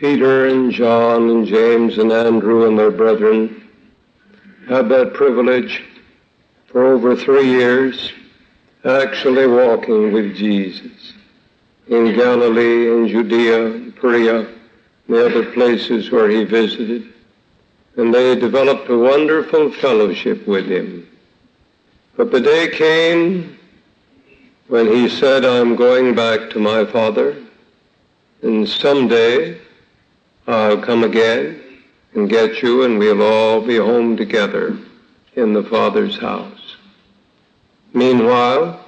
Peter and John and James and Andrew and their brethren had that privilege for over 3 years, actually walking with Jesus in Galilee, in Judea, Perea, and the other places where he visited. And they developed a wonderful fellowship with him. But the day came when he said, "I'm going back to my Father, and someday I'll come again and get you, and we'll all be home together in the Father's house." Meanwhile,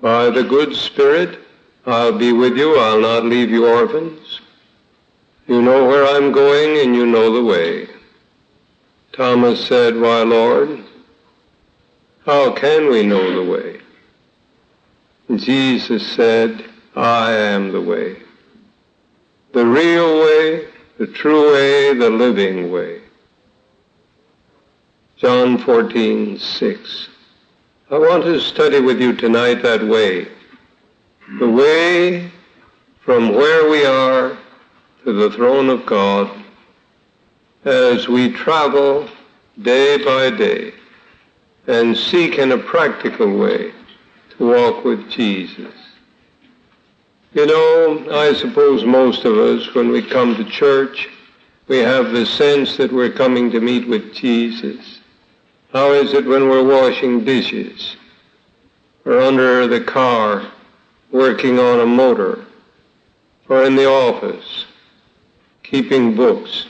by the good Spirit, I'll be with you. I'll not leave you orphans. You know where I'm going, and you know the way. Thomas said, "Why, Lord, how can we know the way?" Jesus said, "I am the way, the real way, the true way, the living way." John 14:6. I want to study with you tonight that way, the way from where we are to the throne of God as we travel day by day and seek in a practical way to walk with Jesus. You know, I suppose most of us, when we come to church, we have the sense that we're coming to meet with Jesus. How is it when we're washing dishes, or under the car, working on a motor, or in the office, keeping books,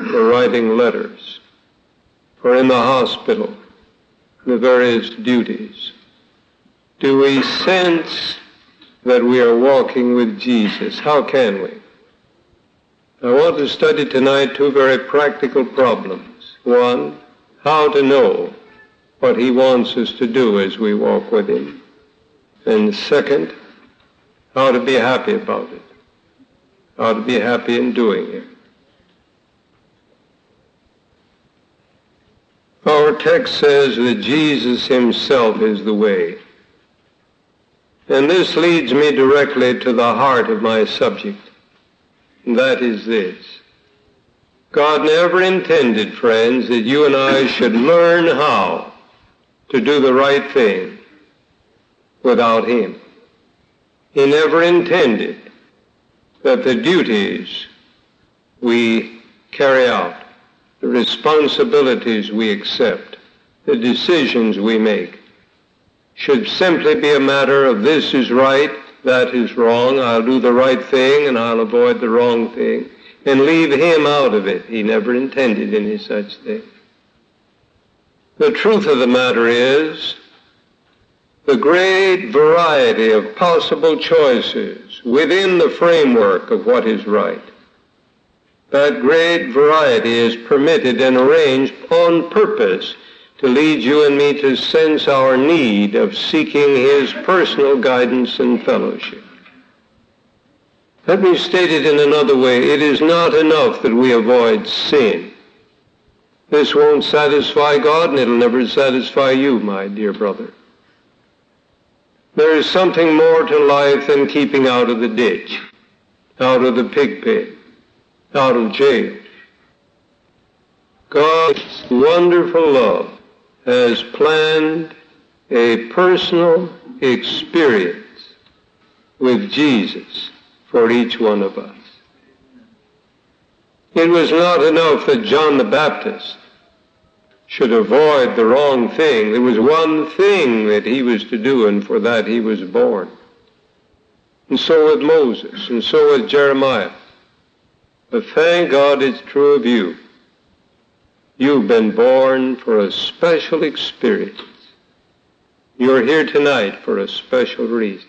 or writing letters, or in the hospital, the various duties? Do we sense that we are walking with Jesus? How can we? I want to study tonight 2 very practical problems. One, how to know what he wants us to do as we walk with him. And second, how to be happy about it. How to be happy in doing it. Our text says that Jesus himself is the way. And this leads me directly to the heart of my subject, and that is this. God never intended, friends, that you and I should learn how to do the right thing without him. He never intended that the duties we carry out, the responsibilities we accept, the decisions we make, should simply be a matter of this is right, that is wrong, I'll do the right thing and I'll avoid the wrong thing, and leave him out of it. He never intended any such thing. The truth of the matter is, the great variety of possible choices within the framework of what is right, that great variety is permitted and arranged on purpose to lead you and me to sense our need of seeking his personal guidance and fellowship. Let me state it in another way. It is not enough that we avoid sin. This won't satisfy God, and it'll never satisfy you, my dear brother. There is something more to life than keeping out of the ditch, out of the pig pen, out of jail. God's wonderful love has planned a personal experience with Jesus for each one of us. It was not enough that John the Baptist should avoid the wrong thing. There was one thing that he was to do, and for that he was born. And so with Moses, and so with Jeremiah. But thank God it's true of you. You've been born for a special experience. You're here tonight for a special reason.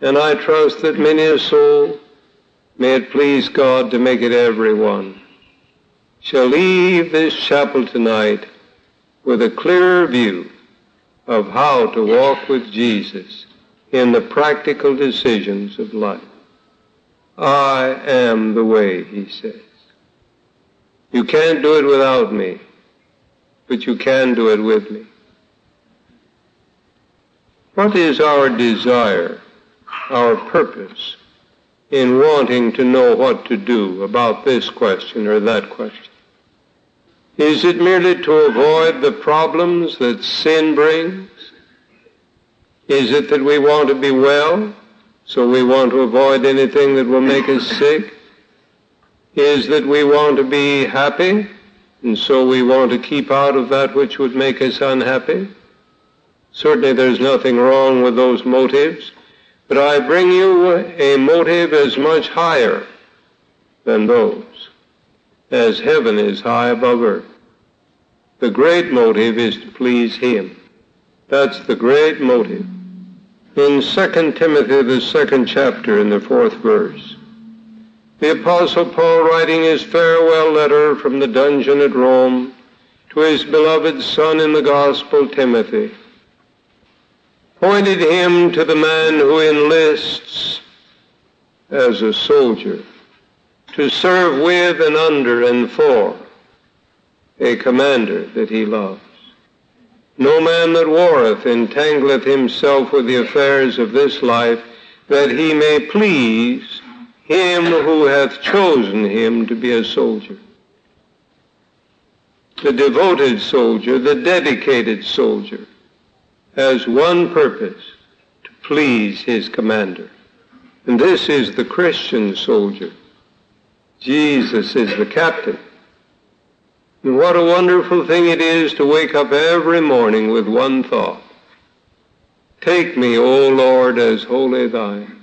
And I trust that many a soul, may it please God to make it everyone, shall leave this chapel tonight with a clearer view of how to walk with Jesus in the practical decisions of life. "I am the way," he says. You can't do it without me, but you can do it with me. What is our desire, our purpose in wanting to know what to do about this question or that question? Is it merely to avoid the problems that sin brings? Is it that we want to be well, so we want to avoid anything that will make us sick? Is that we want to be happy, and so we want to keep out of that which would make us unhappy? Certainly there's nothing wrong with those motives, but I bring you a motive as much higher than those, as heaven is high above earth. The great motive is to please Him. That's the great motive. In 2 Timothy, the 2nd chapter, in the 4th verse, the Apostle Paul, writing his farewell letter from the dungeon at Rome to his beloved son in the gospel, Timothy, pointed him to the man who enlists as a soldier to serve with and under and for a commander that he loves. No man that warreth entangleth himself with the affairs of this life, that he may please him who hath chosen him to be a soldier. The devoted soldier, the dedicated soldier, has one purpose, to please his commander. And this is the Christian soldier. Jesus is the captain. And what a wonderful thing it is to wake up every morning with one thought. Take me, O Lord, as wholly thine.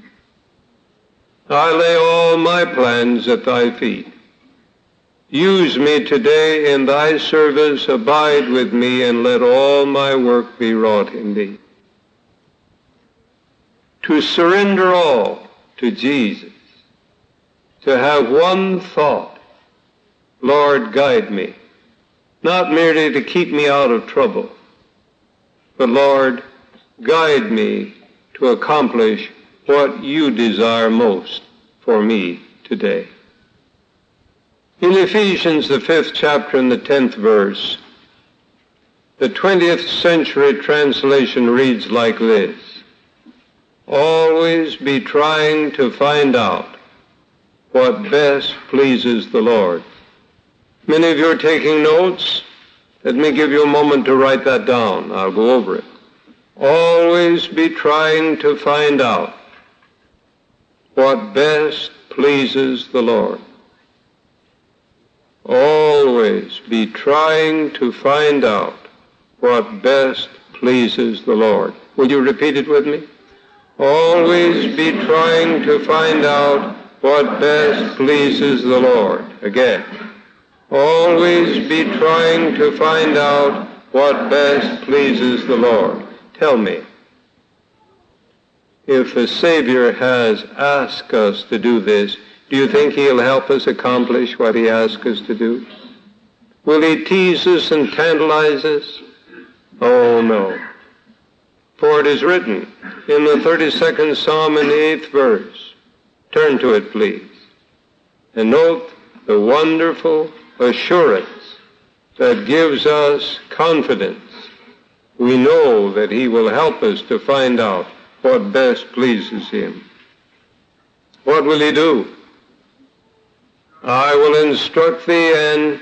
I lay all my plans at thy feet. Use me today in thy service, abide with me, and let all my work be wrought in thee. To surrender all to Jesus, to have one thought, Lord, guide me, not merely to keep me out of trouble, but Lord, guide me to accomplish what you desire most for me today. In Ephesians, the 5th chapter and the 10th verse, the 20th century translation reads like this: always be trying to find out what best pleases the Lord. Many of you are taking notes. Let me give you a moment to write that down. I'll go over it. Always be trying to find out what best pleases the Lord. Always be trying to find out what best pleases the Lord. Will you repeat it with me? Always be trying to find out what best pleases the Lord. Again. Always be trying to find out what best pleases the Lord. Tell me, if the Savior has asked us to do this, do you think He'll help us accomplish what He asks us to do? Will He tease us and tantalize us? Oh, no. For it is written in the 32nd Psalm and the 8th verse. Turn to it, please. And note the wonderful assurance that gives us confidence. We know that He will help us to find out what best pleases Him. What will He do? I will instruct thee and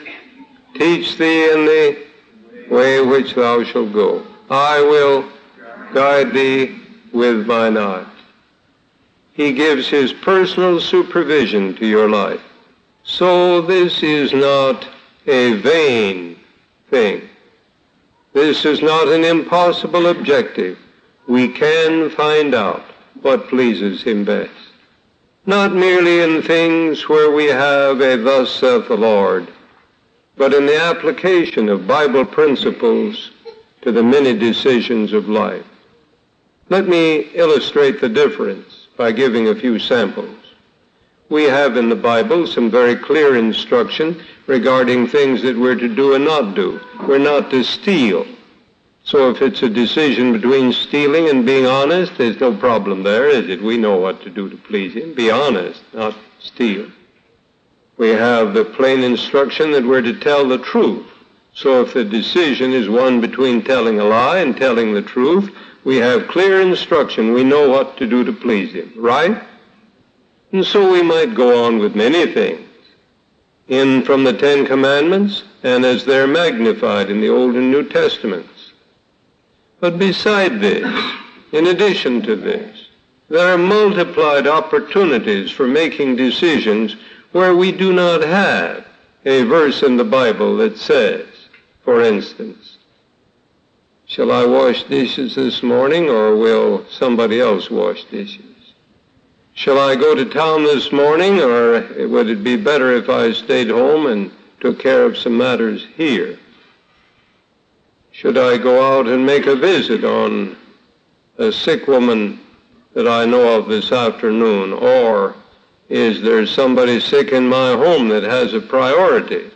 teach thee in the way which thou shalt go. I will guide thee with mine eye. He gives His personal supervision to your life. So this is not a vain thing. This is not an impossible objective. We can find out what pleases Him best. Not merely in things where we have a thus saith the Lord, but in the application of Bible principles to the many decisions of life. Let me illustrate the difference by giving a few samples. We have in the Bible some very clear instruction regarding things that we're to do and not do. We're not to steal. So if it's a decision between stealing and being honest, there's no problem there, is it? We know what to do to please Him. Be honest, not steal. We have the plain instruction that we're to tell the truth. So if the decision is one between telling a lie and telling the truth, we have clear instruction. We know what to do to please Him, right? And so we might go on with many things. In from the Ten Commandments, and as they're magnified in the Old and New Testaments. But beside this, in addition to this, there are multiplied opportunities for making decisions where we do not have a verse in the Bible that says, for instance, shall I wash dishes this morning, or will somebody else wash dishes? Shall I go to town this morning, or would it be better if I stayed home and took care of some matters here? Should I go out and make a visit on a sick woman that I know of this afternoon, or is there somebody sick in my home that has a priority?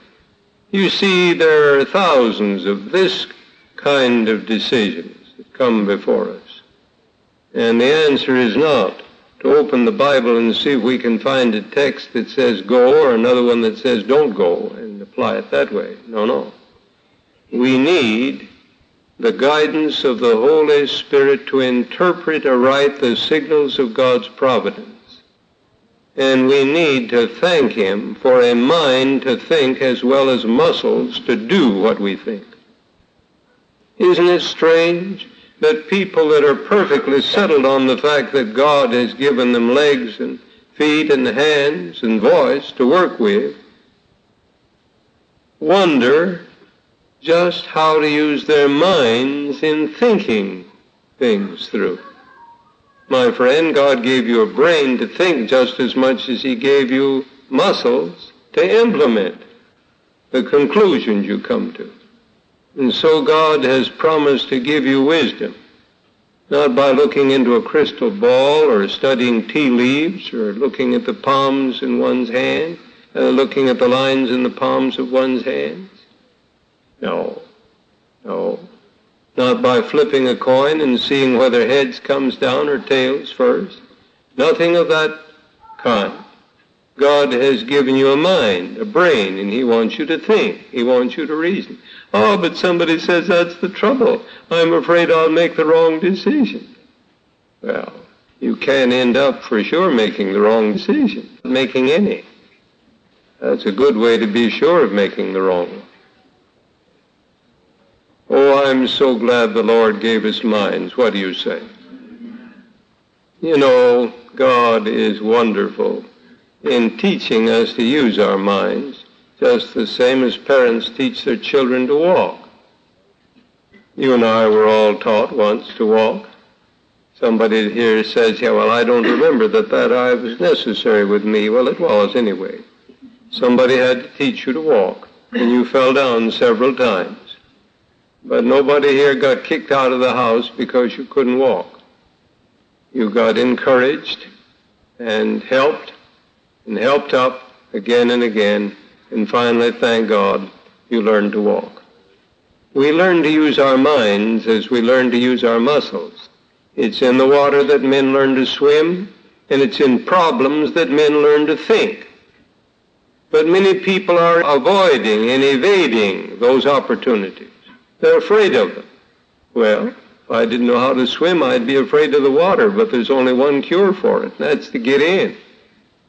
You see, there are thousands of this kind of decisions that come before us, and the answer is not to open the Bible and see if we can find a text that says go or another one that says don't go and apply it that way. No, no. We need the guidance of the Holy Spirit to interpret aright the signals of God's providence. And we need to thank Him for a mind to think as well as muscles to do what we think. Isn't it strange that people that are perfectly settled on the fact that God has given them legs and feet and hands and voice to work with, wonder just how to use their minds in thinking things through? My friend, God gave you a brain to think just as much as He gave you muscles to implement the conclusions you come to. And so God has promised to give you wisdom, not by looking into a crystal ball or studying tea leaves or looking at the palms in one's hand, looking at the lines in the palms of one's hands. No. Not by flipping a coin and seeing whether heads comes down or tails first. Nothing of that kind. God has given you a mind, a brain, and He wants you to think. He wants you to reason. Oh, but somebody says that's the trouble. I'm afraid I'll make the wrong decision. Well, you can end up for sure making the wrong decision, making any. That's a good way to be sure of making the wrong one. Oh, I'm so glad the Lord gave us minds. What do you say? You know, God is wonderful in teaching us to use our minds, just the same as parents teach their children to walk. You and I were all taught once to walk. Somebody here says, yeah, well, I don't remember that eye was necessary with me. Well, it was anyway. Somebody had to teach you to walk, and you fell down several times. But nobody here got kicked out of the house because you couldn't walk. You got encouraged and helped up again and again, and finally, thank God, you learned to walk. We learn to use our minds as we learn to use our muscles. It's in the water that men learn to swim, and it's in problems that men learn to think. But many people are avoiding and evading those opportunities. They're afraid of them. Well, if I didn't know how to swim, I'd be afraid of the water, but there's only one cure for it, and that's to get in.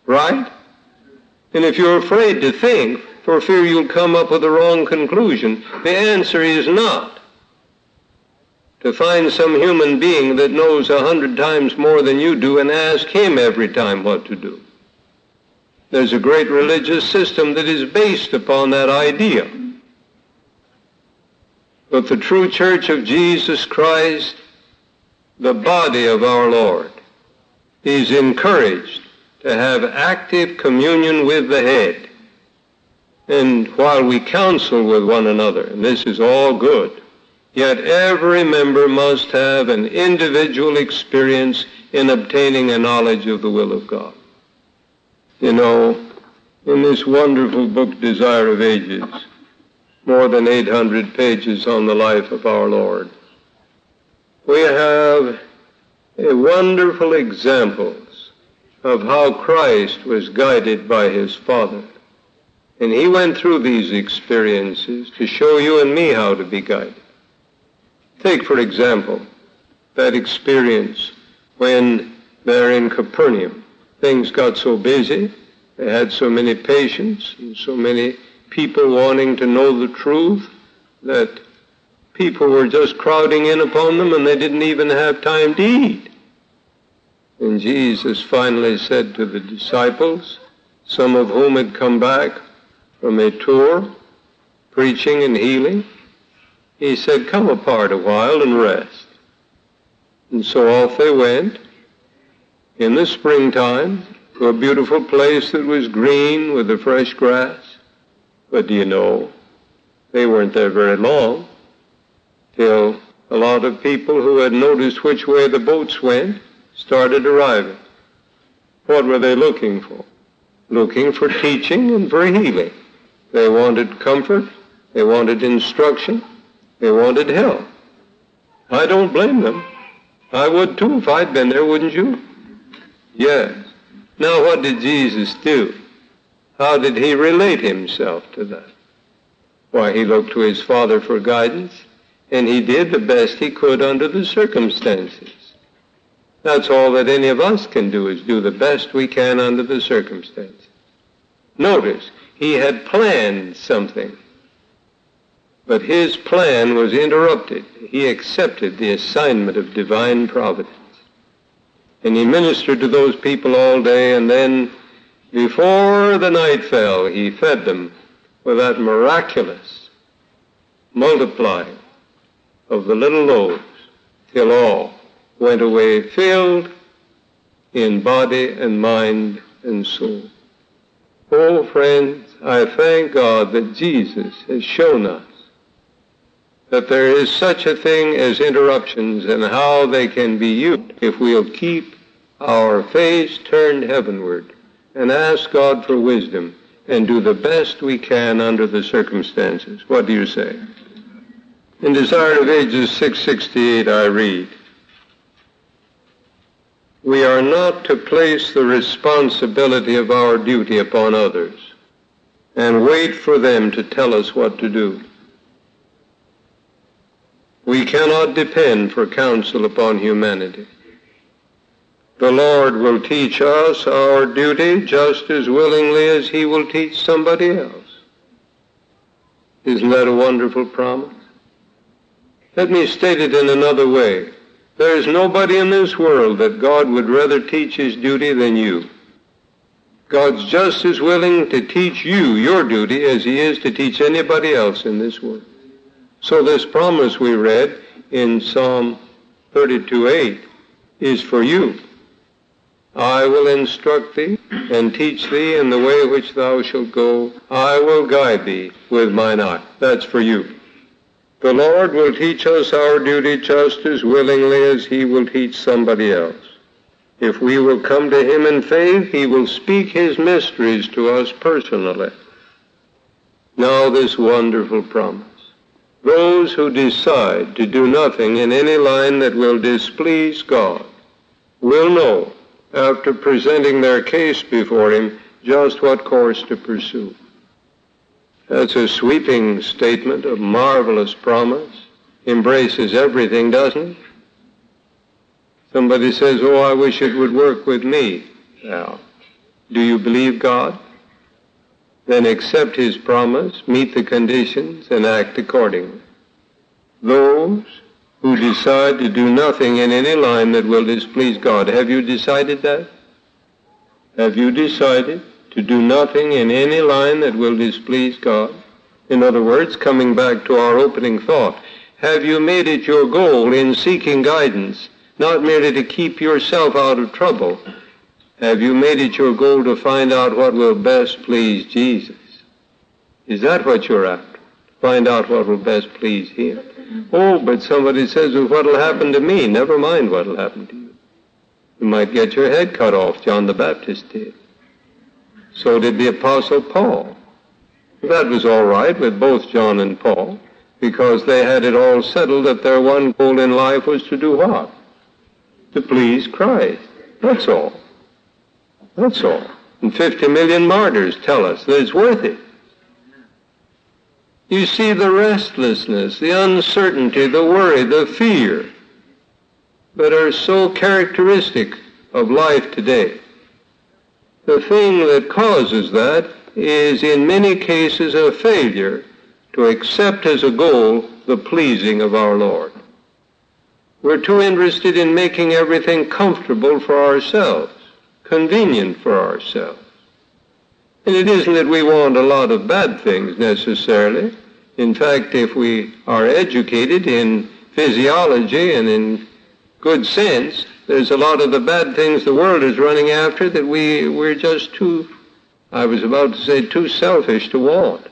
Right? And if you're afraid to think, for fear you'll come up with the wrong conclusion, the answer is not to find some human being that knows 100 times more than you do and ask him every time what to do. There's a great religious system that is based upon that idea. But the true Church of Jesus Christ, the body of our Lord, is encouraged to have active communion with the head. And while we counsel with one another, and this is all good, yet every member must have an individual experience in obtaining a knowledge of the will of God. You know, in this wonderful book, Desire of Ages, more than 800 pages on the life of our Lord, we have a wonderful example of how Christ was guided by His Father. And He went through these experiences to show you and me how to be guided. Take, for example, that experience when they're in Capernaum things got so busy, they had so many patients and so many people wanting to know the truth that people were just crowding in upon them and they didn't even have time to eat. And Jesus finally said to the disciples, some of whom had come back from a tour, preaching and healing, he said, come apart a while and rest. And so off they went in the springtime to a beautiful place that was green with the fresh grass. But do you know, they weren't there very long till a lot of people who had noticed which way the boats went started arriving. What were they looking for? Looking for teaching and for healing. They wanted comfort, they wanted instruction, they wanted help. I don't blame them. I would too if I'd been there, wouldn't you? Yes. Now what did Jesus do? How did he relate himself to that? Why, he looked to his Father for guidance, and he did the best he could under the circumstances. That's all that any of us can do, is do the best we can under the circumstances. Notice, he had planned something, but his plan was interrupted. He accepted the assignment of divine providence. And he ministered to those people all day, and then, before the night fell, he fed them with that miraculous multiplying of the little loaves, till all went away filled in body and mind and soul. Oh, friends, I thank God that Jesus has shown us that there is such a thing as interruptions and how they can be used if we'll keep our face turned heavenward and ask God for wisdom and do the best we can under the circumstances. What do you say? In Desire of Ages 668, I read, we are not to place the responsibility of our duty upon others and wait for them to tell us what to do. We cannot depend for counsel upon humanity. The Lord will teach us our duty just as willingly as he will teach somebody else. Isn't that a wonderful promise? Let me state it in another way. There is nobody in this world that God would rather teach his duty than you. God's just as willing to teach you your duty as he is to teach anybody else in this world. So this promise we read in Psalm 32:8 is for you. I will instruct thee and teach thee in the way which thou shalt go. I will guide thee with mine eye. That's for you. The Lord will teach us our duty just as willingly as he will teach somebody else. If we will come to him in faith, he will speak his mysteries to us personally. Now this wonderful promise. Those who decide to do nothing in any line that will displease God will know, after presenting their case before him, just what course to pursue. That's a sweeping statement, a marvelous promise. Embraces everything, doesn't it? Somebody says, oh, I wish it would work with me. Now, do you believe God? Then accept his promise, meet the conditions, and act accordingly. Those who decide to do nothing in any line that will displease God, have you decided that? Have you decided to do nothing in any line that will displease God? In other words, coming back to our opening thought, have you made it your goal in seeking guidance, not merely to keep yourself out of trouble? Have you made it your goal to find out what will best please Jesus? Is that what you're after? Find out what will best please him. Oh, but somebody says, well, what'll happen to me? Never mind what'll happen to you. You might get your head cut off, John the Baptist did. So did the Apostle Paul. That was all right with both John and Paul, because they had it all settled that their one goal in life was to do what? To please Christ. That's all. That's all. And 50 million martyrs tell us that it's worth it. You see the restlessness, the uncertainty, the worry, the fear that are so characteristic of life today. The thing that causes that is in many cases a failure to accept as a goal the pleasing of our Lord. We're too interested in making everything comfortable for ourselves, convenient for ourselves. And it isn't that we want a lot of bad things necessarily. In fact, if we are educated in physiology and in good sense, there's a lot of the bad things the world is running after that we're just too, I was about to say, too selfish to want.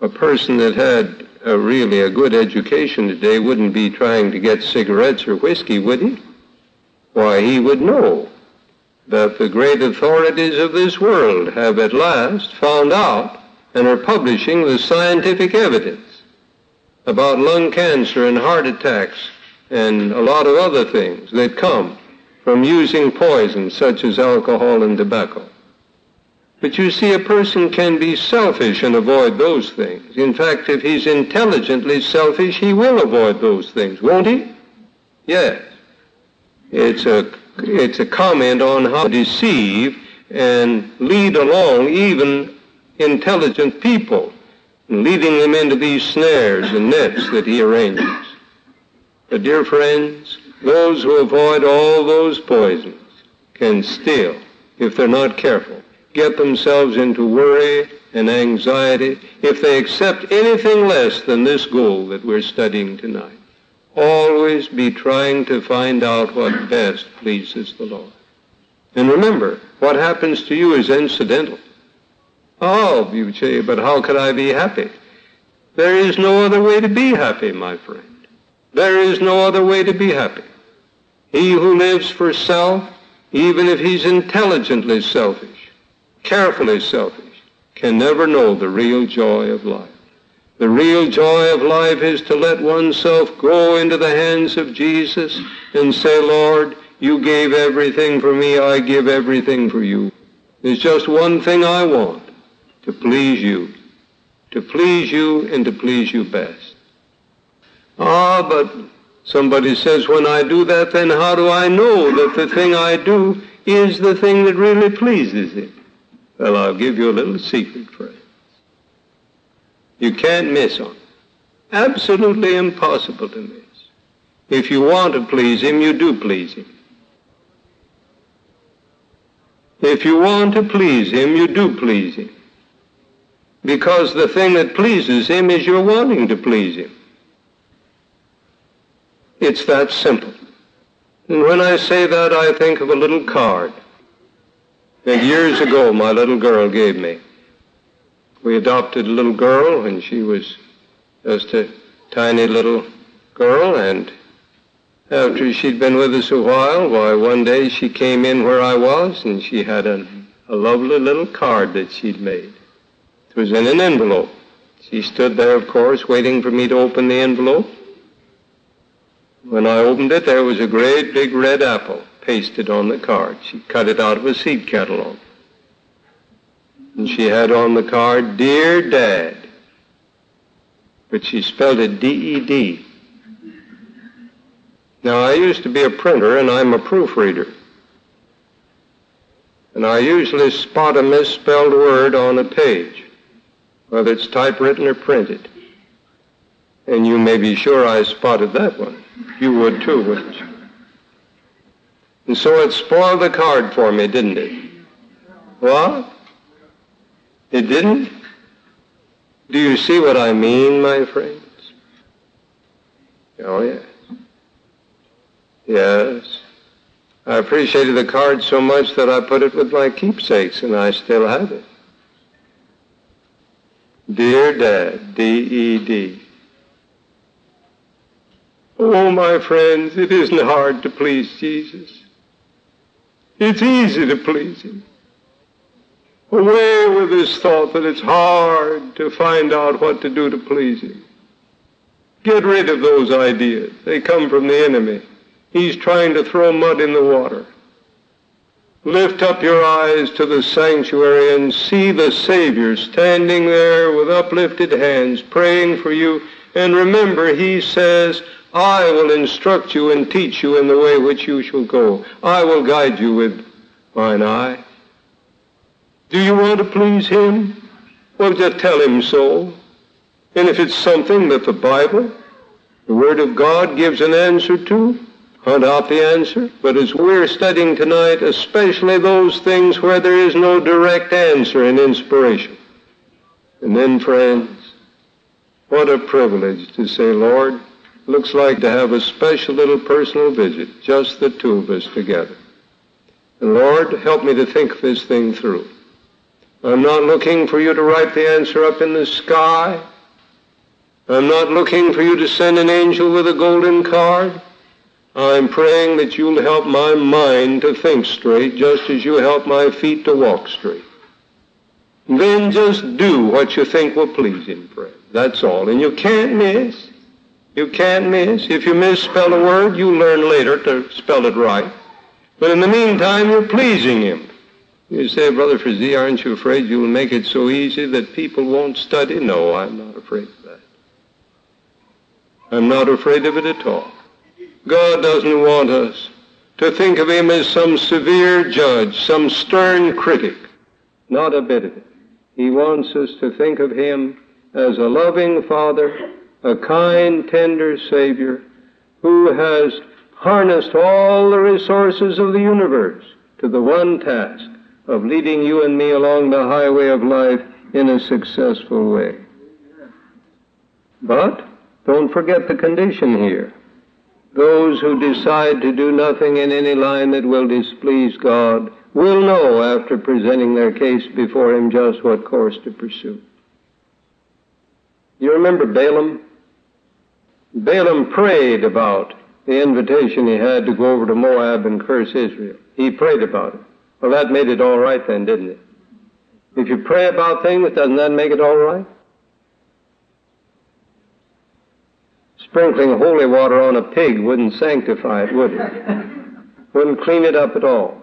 A person that had really a good education today wouldn't be trying to get cigarettes or whiskey, would he? Why, he would know that the great authorities of this world have at last found out and are publishing the scientific evidence about lung cancer and heart attacks and a lot of other things that come from using poisons such as alcohol and tobacco. But you see, a person can be selfish and avoid those things. In fact, if he's intelligently selfish, he will avoid those things, won't he? Yes. It's a comment on how to deceive and lead along even intelligent people, and leading them into these snares and nets that he arranges. But dear friends, those who avoid all those poisons can still, if they're not careful, get themselves into worry and anxiety if they accept anything less than this goal that we're studying tonight. Always be trying to find out what best pleases the Lord. And remember, what happens to you is incidental. Oh, you say, but how could I be happy? There is no other way to be happy, my friend. There is no other way to be happy. He who lives for self, even if he's intelligently selfish, carefully selfish, can never know the real joy of life. The real joy of life is to let oneself go into the hands of Jesus and say, Lord, you gave everything for me, I give everything for you. There's just one thing I want, to please you and to please you best. Ah, but somebody says, when I do that, then how do I know that the thing I do is the thing that really pleases him? Well, I'll give you a little secret, friends. You can't miss on it. Absolutely impossible to miss. If you want to please him, you do please him. If you want to please him, you do please him. Because the thing that pleases him is your wanting to please him. It's that simple. And when I say that, I think of a little card that years ago my little girl gave me. We adopted a little girl when she was just a tiny little girl, and after she'd been with us a while, why, one day she came in where I was, and she had a lovely little card that she'd made. It was in an envelope. She stood there, of course, waiting for me to open the envelope. When I opened it, there was a great big red apple pasted on the card. She cut it out of a seed catalog. And she had on the card, Dear Dad. But she spelled it D-E-D. Now, I used to be a printer, and I'm a proofreader. And I usually spot a misspelled word on a page, whether it's typewritten or printed. And you may be sure I spotted that one. You would too, wouldn't you? And so it spoiled the card for me, didn't it? What? It didn't? Do you see what I mean, my friends? Oh, yes. Yes. I appreciated the card so much that I put it with my keepsakes, and I still have it. Dear Dad, D-E-D. Oh, my friends, it isn't hard to please Jesus. It's easy to please him. Away with this thought that it's hard to find out what to do to please him. Get rid of those ideas. They come from the enemy. He's trying to throw mud in the water. Lift up your eyes to the sanctuary and see the Savior standing there with uplifted hands praying for you. And remember, he says, I will instruct you and teach you in the way which you shall go. I will guide you with mine eye. Do you want to please him? Well, just tell him so. And if it's something that the Bible, the Word of God, gives an answer to, hunt out the answer. But as we're studying tonight, especially those things where there is no direct answer in inspiration. And then, friends, what a privilege to say, Lord, looks like to have a special little personal visit, just the two of us together. And Lord, help me to think this thing through. I'm not looking for you to write the answer up in the sky. I'm not looking for you to send an angel with a golden card. I'm praying that you'll help my mind to think straight, just as you help my feet to walk straight. Then just do what you think will please him, friend. That's all. And you can't miss. You can't miss. If you misspell a word, you learn later to spell it right. But in the meantime, you're pleasing him. You say, Brother Frazee, aren't you afraid you'll make it so easy that people won't study? No, I'm not afraid of that. I'm not afraid of it at all. God doesn't want us to think of him as some severe judge, some stern critic. Not a bit of it. He wants us to think of him as a loving Father, a kind, tender Savior, who has harnessed all the resources of the universe to the one task of leading you and me along the highway of life in a successful way. But don't forget the condition here. Those who decide to do nothing in any line that will displease God will know after presenting their case before him just what course to pursue. You remember Balaam? Balaam prayed about the invitation he had to go over to Moab and curse Israel. He prayed about it. Well, that made it all right then, didn't it? If you pray about things, doesn't that make it all right? Sprinkling holy water on a pig wouldn't sanctify it, would it? Wouldn't clean it up at all.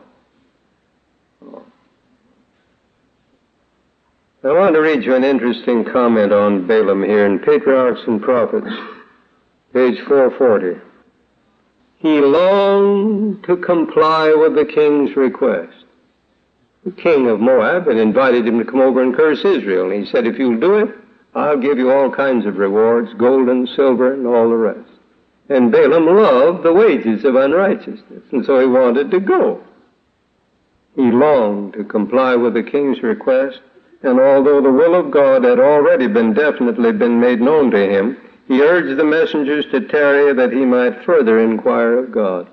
I want to read you an interesting comment on Balaam here in Patriarchs and Prophets, page 440. He longed to comply with the king's request. The king of Moab had invited him to come over and curse Israel. And he said, if you'll do it, I'll give you all kinds of rewards, gold and silver and all the rest. And Balaam loved the wages of unrighteousness, and so he wanted to go. He longed to comply with the king's request, and although the will of God had already been definitely been made known to him, he urged the messengers to tarry that he might further inquire of God.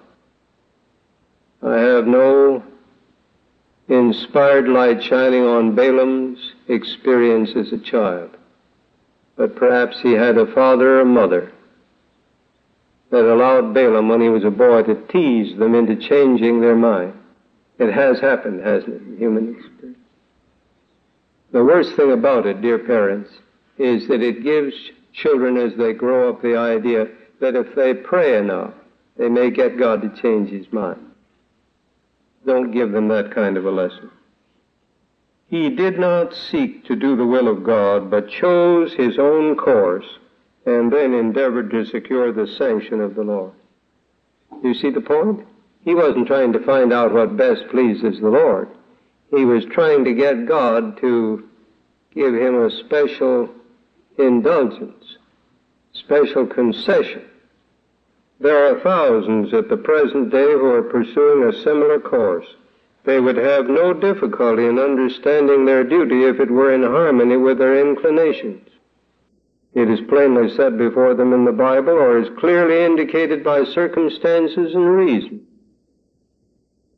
I have no inspired light shining on Balaam's experience as a child, but perhaps he had a father or mother that allowed Balaam when he was a boy to tease them into changing their mind. It has happened, hasn't it, in human experience? The worst thing about it, dear parents, is that it gives children as they grow up the idea that if they pray enough, they may get God to change his mind. Don't give them that kind of a lesson. He did not seek to do the will of God, but chose his own course and then endeavored to secure the sanction of the Lord. You see the point? He wasn't trying to find out what best pleases the Lord. He was trying to get God to give him a special indulgence, special concession. There are thousands at the present day who are pursuing a similar course. They would have no difficulty in understanding their duty if it were in harmony with their inclinations. It is plainly set before them in the Bible, or is clearly indicated by circumstances and reason.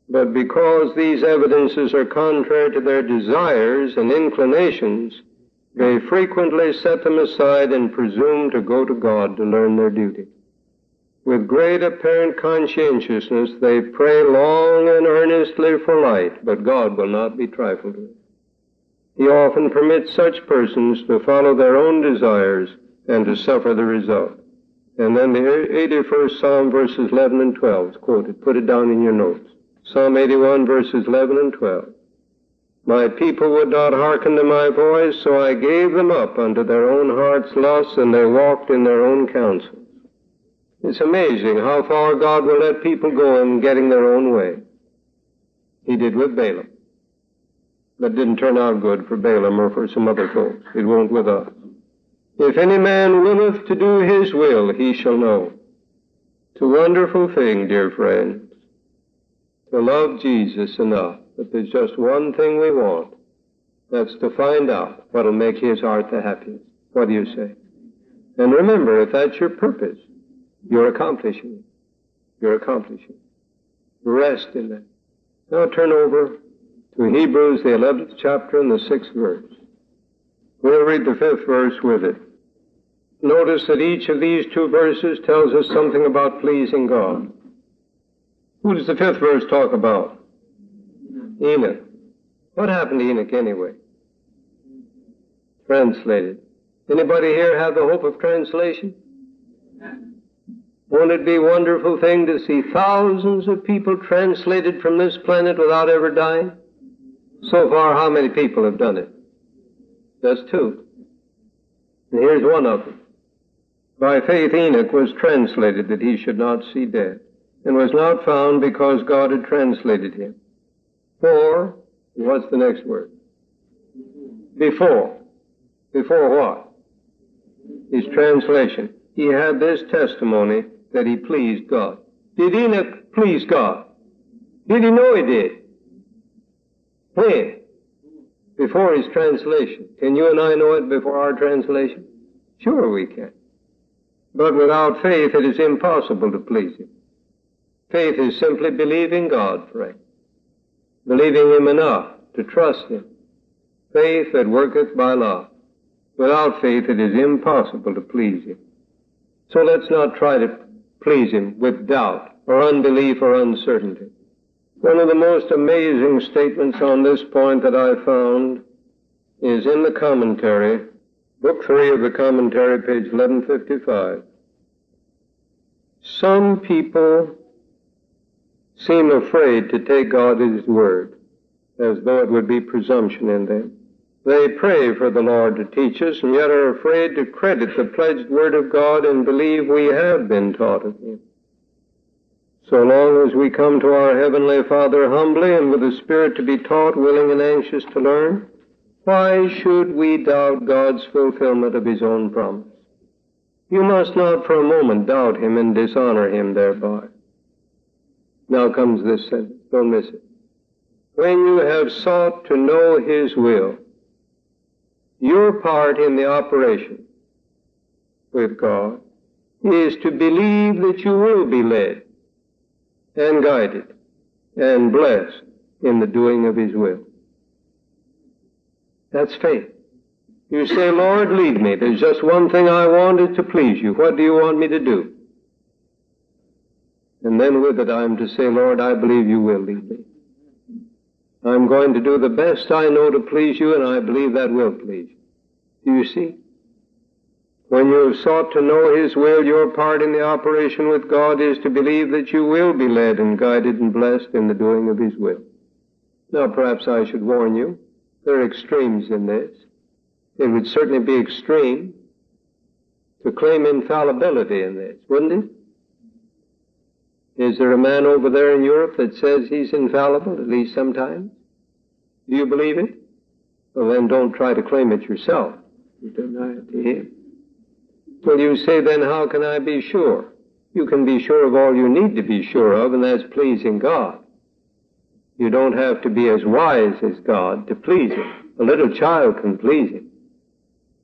But because these evidences are contrary to their desires and inclinations, they frequently set them aside and presume to go to God to learn their duty. With great apparent conscientiousness, they pray long and earnestly for light, but God will not be trifled with. He often permits such persons to follow their own desires and to suffer the result. And then the 81st Psalm, verses 11 and 12 is quoted. Put it down in your notes. Psalm 81, verses 11 and 12. My people would not hearken to my voice, so I gave them up unto their own heart's lusts, and they walked in their own counsels. It's amazing how far God will let people go in getting their own way. He did with Balaam. that didn't turn out good for Balaam or for some other folks. It won't with us. If any man willeth to do his will, he shall know. It's a wonderful thing, dear friends, to love Jesus enough that there's just one thing we want. That's to find out what'll make his heart the happiest. What do you say? And remember, if that's your purpose, you're accomplishing it. You're accomplishing it. Rest in that. Now turn over to Hebrews, the 11th chapter and the 6th verse. We'll read the 5th verse with it. Notice that each of these two verses tells us something about pleasing God. Who does the 5th verse talk about? Enoch. What happened to Enoch anyway? Translated. Anybody here have the hope of translation? Won't it be a wonderful thing to see thousands of people translated from this planet without ever dying? So far, how many people have done it? Just two. And here's one of them. By faith Enoch was translated that he should not see death, and was not found because God had translated him. For, what's the next word? Before. Before what? His translation. He had this testimony that he pleased God. Did Enoch please God? Did he know he did? When? Before his translation. Can you and I know it before our translation? Sure we can. But without faith it is impossible to please him. Faith is simply believing God for it. Believing him enough to trust him. Faith that worketh by love. Without faith it is impossible to please him. So let's not try to please him with doubt or unbelief or uncertainty. One of the most amazing statements on this point that I found is in the commentary, Book 3 of the commentary, page 1155. Some people seem afraid to take God at his word, as though it would be presumption in them. They pray for the Lord to teach us, and yet are afraid to credit the pledged word of God and believe we have been taught of him. So long as we come to our Heavenly Father humbly and with a spirit to be taught, willing and anxious to learn, why should we doubt God's fulfillment of his own promise? You must not for a moment doubt him and dishonor him thereby. Now comes this sentence, don't miss it. When you have sought to know his will, your part in the operation with God is to believe that you will be led and guided and blessed in the doing of his will. That's faith. You say, Lord, lead me. There's just one thing I want, is to please you. What do you want me to do? And then with it I'm to say, Lord, I believe you will lead me. I'm going to do the best I know to please you, and I believe that will please you. Do you see? When you have sought to know his will, your part in the operation with God is to believe that you will be led and guided and blessed in the doing of his will. Now, perhaps I should warn you, there are extremes in this. It would certainly be extreme to claim infallibility in this, wouldn't it? Is there a man over there in Europe that says he's infallible, at least sometimes? Do you believe it? Well, then don't try to claim it yourself. You deny it to him. Well, you say, then how can I be sure? You can be sure of all you need to be sure of, and that's pleasing God. You don't have to be as wise as God to please him. A little child can please him.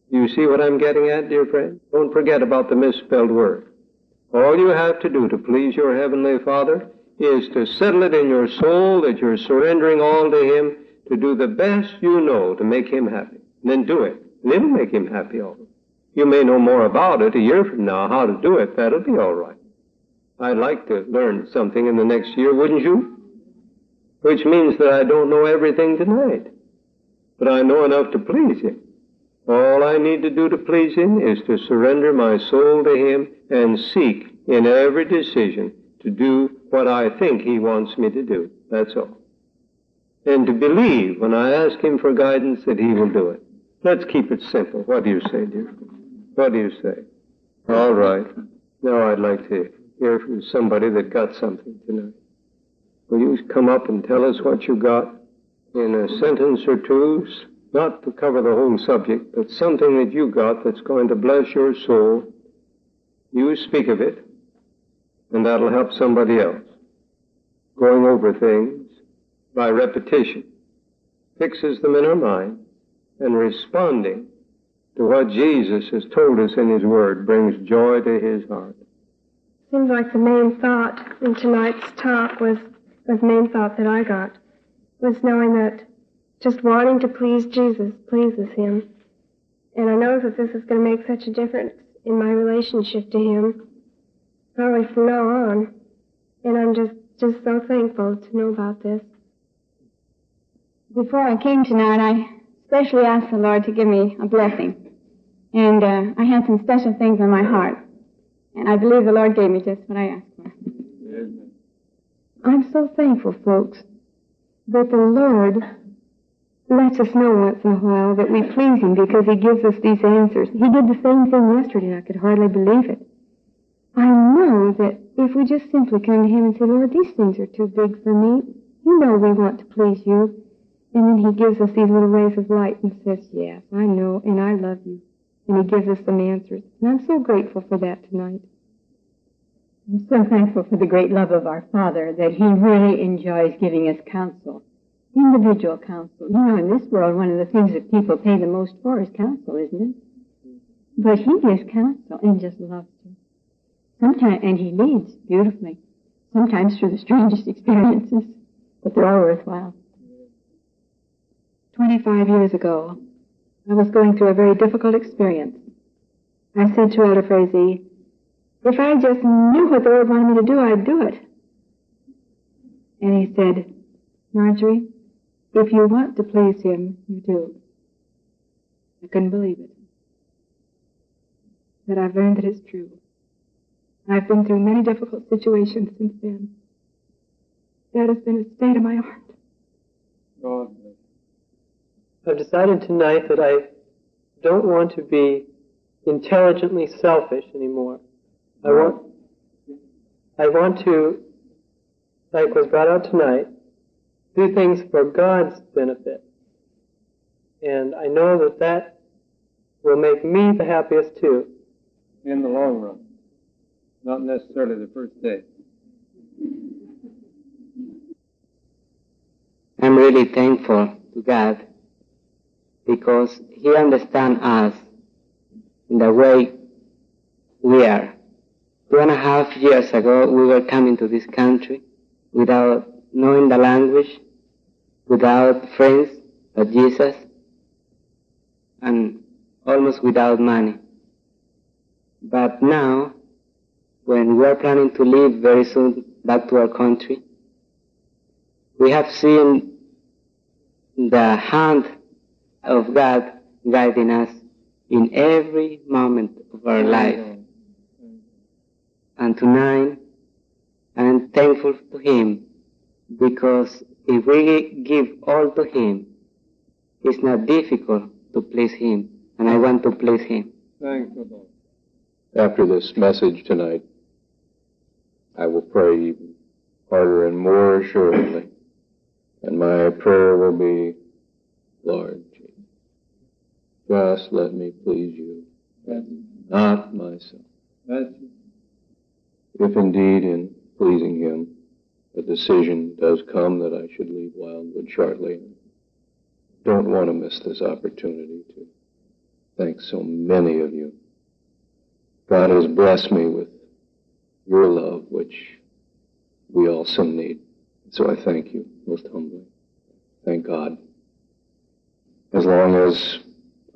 You see what I'm getting at, dear friend? Don't forget about the misspelled word. All you have to do to please your Heavenly Father is to settle it in your soul that you're surrendering all to him, to do the best you know to make him happy. And then do it. And it'll make him happy all right. You may know more about it a year from now, how to do it. That'll be all right. I'd like to learn something in the next year, wouldn't you? Which means that I don't know everything tonight. But I know enough to please him. All I need to do to please him is to surrender my soul to him and seek in every decision to do what I think he wants me to do. That's all. And to believe when I ask him for guidance that he will do it. Let's keep it simple. What do you say, dear? What do you say? All right. Now I'd like to hear from somebody that got something tonight. Will you come up and tell us what you got? in a sentence or two, not to cover the whole subject, but something that you got that's going to bless your soul, you speak of it, and that'll help somebody else. Going over things by repetition fixes them in our mind, and responding to what Jesus has told us in His Word brings joy to His heart. Seems like the main thought in tonight's talk was, the main thought that I got, was knowing that just wanting to please Jesus pleases Him. And I know that this is going to make such a difference in my relationship to Him, probably from now on. And I'm just so thankful to know about this. Before I came tonight, I especially asked the Lord to give me a blessing. And I had some special things on my heart. And I believe the Lord gave me just what I asked for. I'm so thankful, folks, that the Lord lets us know once in a while that we please Him because He gives us these answers. He did the same thing yesterday, and I could hardly believe it. I know that if we just simply come to Him and say, Lord, these things are too big for me. You know we want to please You. And then He gives us these little rays of light and says, yes, I know, and I love you. And He gives us some answers. And I'm so grateful for that tonight. I'm so thankful for the great love of our Father, that He really enjoys giving us counsel, individual counsel. You know, in this world, one of the things that people pay the most for is counsel, isn't it? But He gives counsel and just loves you. Sometimes, and He leads beautifully, sometimes through the strangest experiences, but they're all worthwhile. 25 years ago, I was going through a very difficult experience. I said to Elder Frazee, if I just knew what the Lord wanted me to do, I'd do it. And he said, Marjorie, if you want to please Him, you do. I couldn't believe it. But I've learned that it's true. I've been through many difficult situations since then. That has been a state of my heart. God. I've decided tonight that I don't want to be intelligently selfish anymore. I want to, like was brought out tonight, do things for God's benefit. And I know that that will make me the happiest too. In the long run. Not necessarily the first day. I'm really thankful to God because He understands us in the way we are. 2.5 years ago, we were coming to this country without knowing the language, without friends but Jesus, and almost without money. But now, when we are planning to leave very soon back to our country, we have seen the hand of God guiding us in every moment of our life. And tonight, I'm thankful to Him, because if we give all to Him, it's not difficult to please Him, and I want to please Him. Thank you, Lord. After this message tonight, I will pray even harder and more assuredly, and my prayer will be, Lord, just let me please You, and not myself. If indeed in pleasing Him, the decision does come that I should leave Wildwood shortly, I don't want to miss this opportunity to thank so many of you. God has blessed me with Your love, which we also need. So I thank you most humbly. Thank God. As long as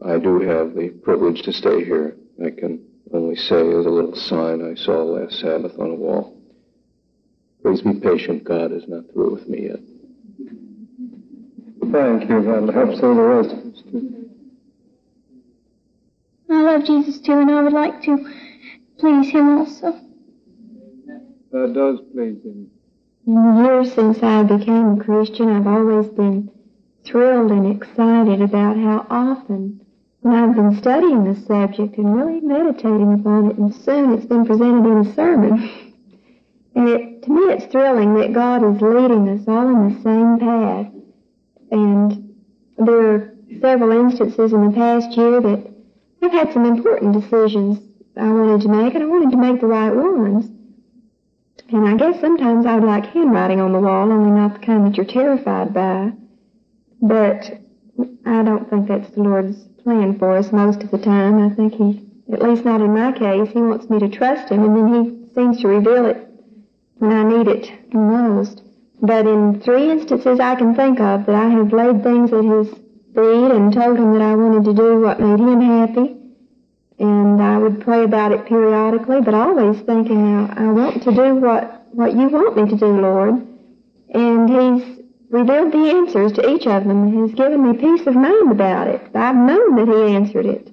I do have the privilege to stay here, I can only say as a little sign I saw last Sabbath on a wall, please be patient, God is not through with me yet. Thank you, that'll help some of the rest of us too. I love Jesus too, and I would like to please Him also. That does please Him. In the years since I became a Christian, I've always been thrilled and excited about how often, when I've been studying the subject and really meditating upon it, and soon it's been presented in a sermon. And to me it's thrilling that God is leading us all in the same path. And there are several instances in the past year that I've had some important decisions I wanted to make, and I wanted to make the right ones. And I guess sometimes I'd like handwriting on the wall, only not the kind that you're terrified by. But I don't think that's the Lord's plan for us most of the time. I think He, at least not in my case, He wants me to trust Him, and then He seems to reveal it when I need it most. But in three instances I can think of that I have laid things at His feet and told Him that I wanted to do what made Him happy. And I would pray about it periodically, but always thinking, I want to do what you want me to do, Lord. And He's revealed the answers to each of them. He's given me peace of mind about it. I've known that He answered it.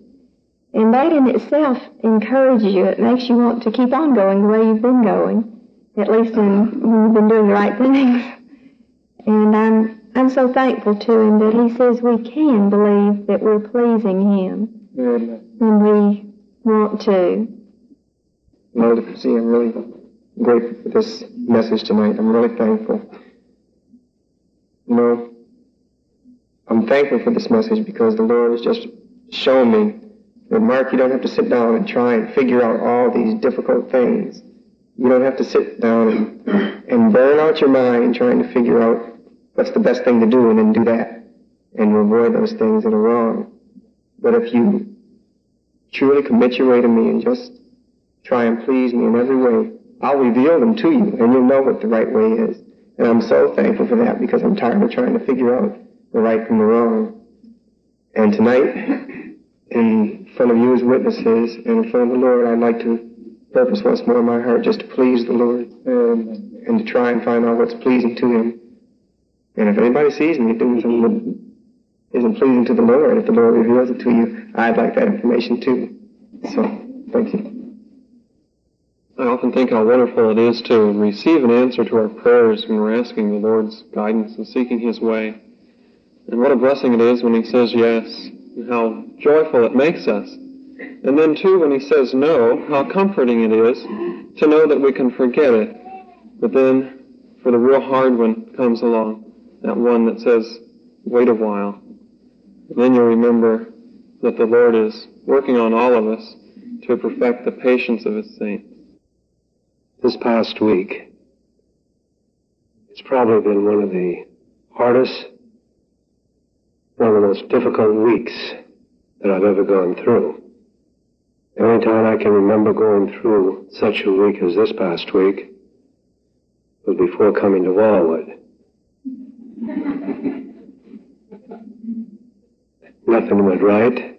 And that in itself encourages you. It makes you want to keep on going the way you've been going, at least when you've been doing the right things. And I'm so thankful to Him that He says we can believe that we're pleasing Him. When we want to. Mother Frazee, I'm really grateful for this message tonight. I'm really thankful. You know, I'm thankful for this message because the Lord has just shown me that, Mark, you don't have to sit down and try and figure out all these difficult things. You don't have to sit down and burn out your mind trying to figure out what's the best thing to do and then do that and avoid those things that are wrong. But if you truly commit your way to me and just try and please me in every way, I'll reveal them to you, and you'll know what the right way is. And I'm so thankful for that because I'm tired of trying to figure out the right from the wrong. And tonight, in front of you as witnesses and in front of the Lord, I'd like to purpose once more in my heart just to please the Lord and to try and find out what's pleasing to Him. And if anybody sees me doing something isn't pleasing to the Lord, if the Lord reveals it to you, I'd like that information too. So, thank you. I often think how wonderful it is to receive an answer to our prayers when we're asking the Lord's guidance and seeking His way. And what a blessing it is when He says yes, and how joyful it makes us. And then too, when He says no, how comforting it is to know that we can forget it. But then, for the real hard one comes along, that one that says, wait a while. And then you'll remember that the Lord is working on all of us to perfect the patience of His saints. This past week, it's probably been one of the hardest, one of the most difficult weeks that I've ever gone through. The only time I can remember going through such a week as this past week was before coming to Wildwood. Nothing went right.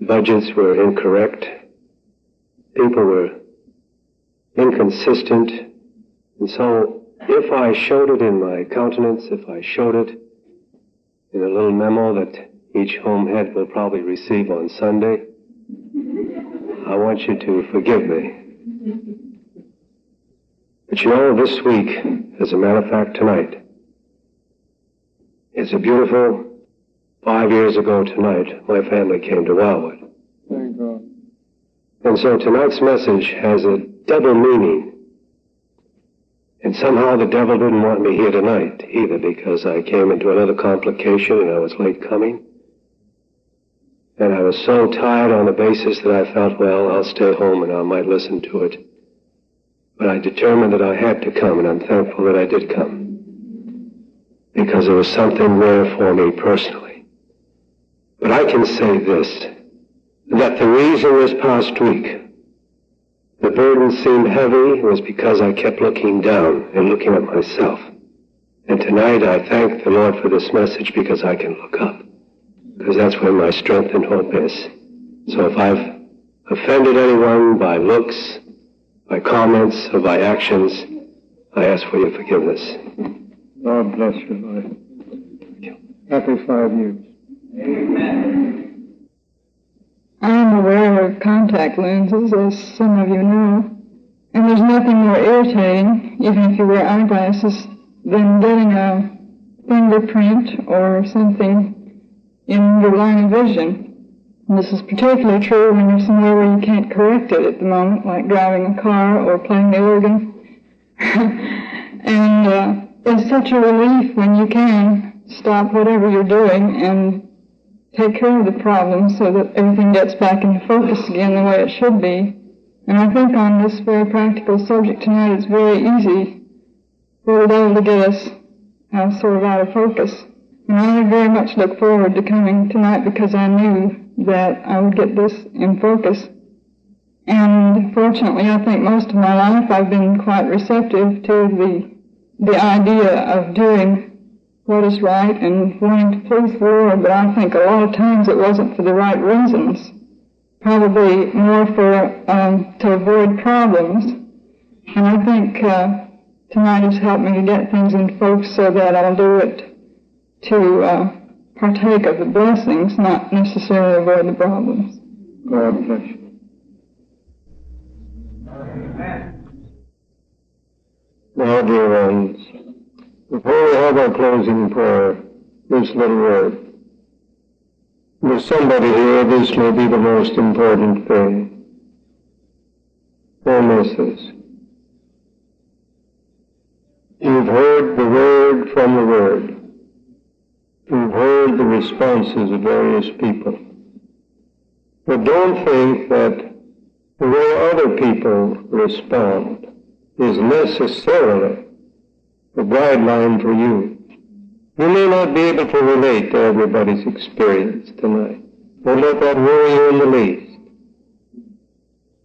Budgets were incorrect. People were inconsistent. And so if I showed it in my countenance, if I showed it in a little memo that each home head will probably receive on Sunday, I want you to forgive me. But you know, this week, as a matter of fact, tonight, it's a beautiful 5 years ago tonight, my family came to Wildwood. Thank God. And so tonight's message has a double meaning. And somehow the devil didn't want me here tonight either, because I came into another complication and I was late coming. And I was so tired on the basis that I felt, well, I'll stay home and I might listen to it. But I determined that I had to come, and I'm thankful that I did come. Because there was something there for me personally. But I can say this, that the reason this past week the burden seemed heavy was because I kept looking down and looking at myself. And tonight I thank the Lord for this message because I can look up. Because that's where my strength and hope is. So if I've offended anyone by looks, by comments, or by actions, I ask for your forgiveness. God bless your life. Happy 5 years. Amen. I'm aware of contact lenses, as some of you know, and there's nothing more irritating, even if you wear eyeglasses, than getting a fingerprint or something in your line of vision. And this is particularly true when you're somewhere where you can't correct it at the moment, like driving a car or playing the organ. And it's such a relief when you can stop whatever you're doing and take care of the problem so that everything gets back into focus again the way it should be. And I think on this very practical subject tonight, it's very easy for it all to get us sort of out of focus. And I very much look forward to coming tonight because I knew that I would get this in focus. And fortunately, I think most of my life I've been quite receptive to the idea of doing what is right and wanting to please the Lord, but I think a lot of times it wasn't for the right reasons. Probably more for to avoid problems. And I think tonight has helped me to get things in focus so that I'll do it to partake of the blessings, not necessarily avoid the problems. God bless you. Amen. Now, dear ones, before we have our closing prayer, this little word. For somebody here, this may be the most important thing. Or misses. You've heard the word from the word. You've heard the responses of various people. But don't think that the way other people respond is necessarily the guideline for you. You may not be able to relate to everybody's experience tonight. Don't let that worry you in the least.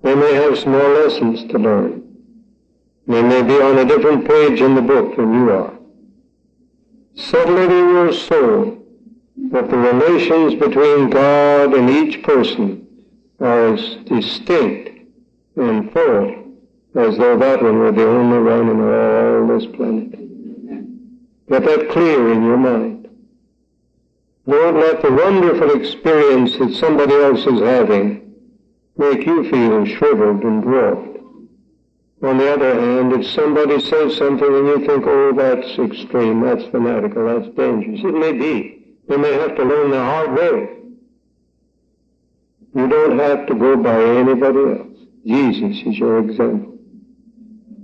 They may have some more lessons to learn. They may be on a different page in the book than you are. Settle it in your soul that the relations between God and each person are as distinct and full as though that one were the only one in all this planet. Get that clear in your mind. Don't let the wonderful experience that somebody else is having make you feel shriveled and dwarfed. On the other hand, if somebody says something and you think, oh, that's extreme, that's fanatical, that's dangerous, it may be. They may have to learn the hard way. You don't have to go by anybody else. Jesus is your example.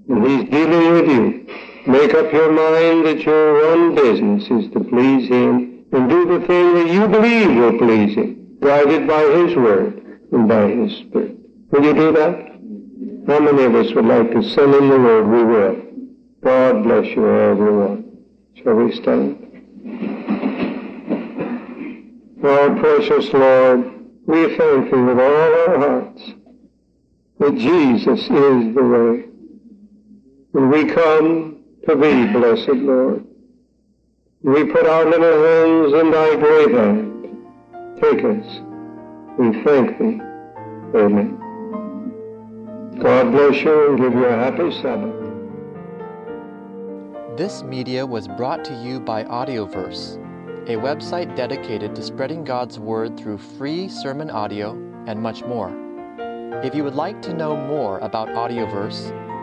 And he's dealing with you. Make up your mind that your one business is to please Him and do the thing that you believe will please Him, guided by His Word and by His Spirit. Will you do that? How many of us would like to send in the Word? We will. God bless you, everyone. Shall we stand? Our precious Lord, we thank Thee with all our hearts that Jesus is the way. When we come to Thee, blessed Lord, we put our little hands in Thy great hand. Take us. We thank Thee. Amen. God bless you and give you a happy Sabbath. This media was brought to you by Audioverse, a website dedicated to spreading God's Word through free sermon audio and much more. If you would like to know more about Audioverse,